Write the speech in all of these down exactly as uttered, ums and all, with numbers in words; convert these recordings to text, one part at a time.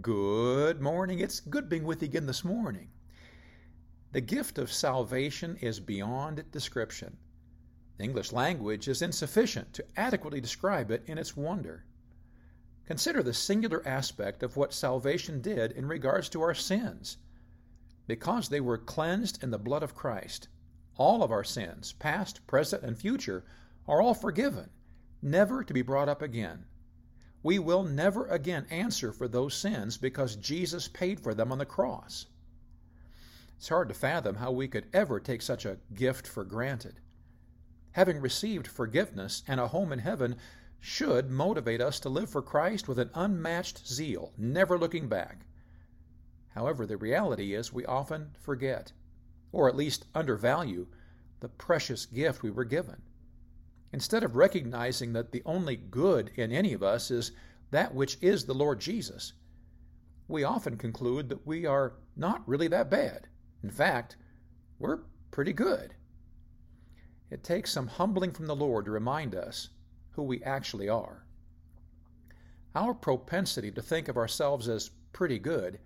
Good morning. It's good being with you again this morning. The gift of salvation is beyond description. The English language is insufficient to adequately describe it in its wonder. Consider the singular aspect of what salvation did in regards to our sins. Because they were cleansed in the blood of Christ, all of our sins, past, present, and future, are all forgiven, never to be brought up again. We will never again answer for those sins because Jesus paid for them on the cross. It's hard to fathom how we could ever take such a gift for granted. Having received forgiveness and a home in heaven should motivate us to live for Christ with an unmatched zeal, never looking back. However, the reality is we often forget, or at least undervalue, the precious gift we were given. Instead of recognizing that the only good in any of us is that which is the Lord Jesus, we often conclude that we are not really that bad. In fact, we're pretty good. It takes some humbling from the Lord to remind us who we actually are. Our propensity to think of ourselves as pretty good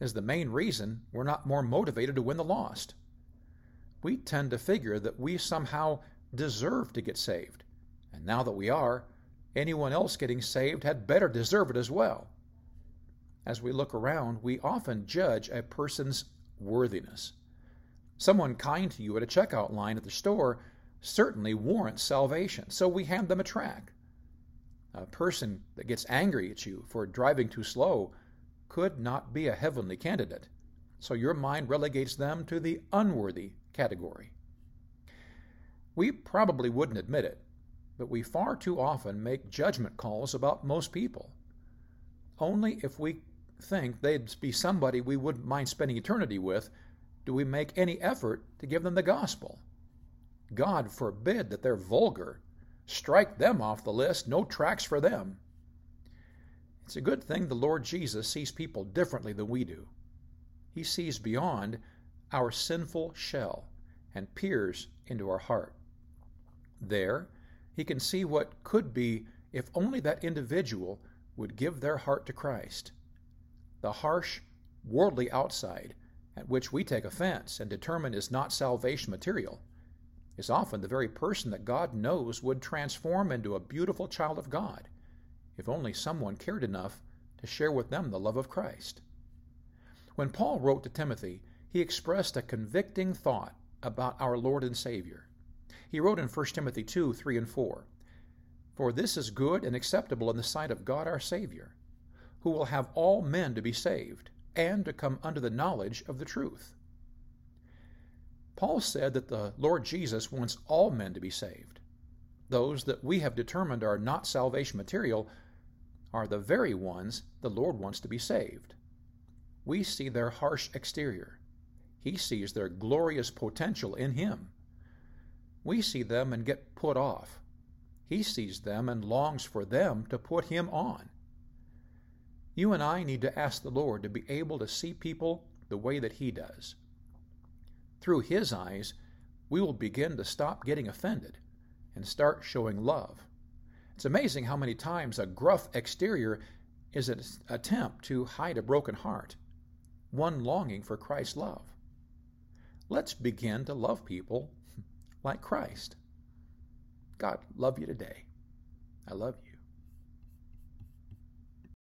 is the main reason we're not more motivated to win the lost. We tend to figure that we somehow deserve to get saved, and now that we are, anyone else getting saved had better deserve it as well. As we look around, we often judge a person's worthiness. Someone kind to you at a checkout line at the store certainly warrants salvation, so we hand them a tract. A person that gets angry at you for driving too slow could not be a heavenly candidate, so your mind relegates them to the unworthy category. We probably wouldn't admit it, but we far too often make judgment calls about most people. Only if we think they'd be somebody we wouldn't mind spending eternity with do we make any effort to give them the gospel. God forbid that they're vulgar. Strike them off the list. No tracts for them. It's a good thing the Lord Jesus sees people differently than we do. He sees beyond our sinful shell and peers into our heart. There, he can see what could be if only that individual would give their heart to Christ. The harsh, worldly outside at which we take offense and determine is not salvation material is often the very person that God knows would transform into a beautiful child of God if only someone cared enough to share with them the love of Christ. When Paul wrote to Timothy, he expressed a convicting thought about our Lord and Savior. He wrote in First Timothy two, three and four, "For this is good and acceptable in the sight of God our Savior, who will have all men to be saved, and to come unto the knowledge of the truth." Paul said that the Lord Jesus wants all men to be saved. Those that we have determined are not salvation material are the very ones the Lord wants to be saved. We see their harsh exterior. He sees their glorious potential in Him. We see them and get put off. He sees them and longs for them to put Him on. You and I need to ask the Lord to be able to see people the way that He does. Through His eyes, we will begin to stop getting offended and start showing love. It's amazing how many times a gruff exterior is an attempt to hide a broken heart, one longing for Christ's love. Let's begin to love people like Christ. God love you today. I love you.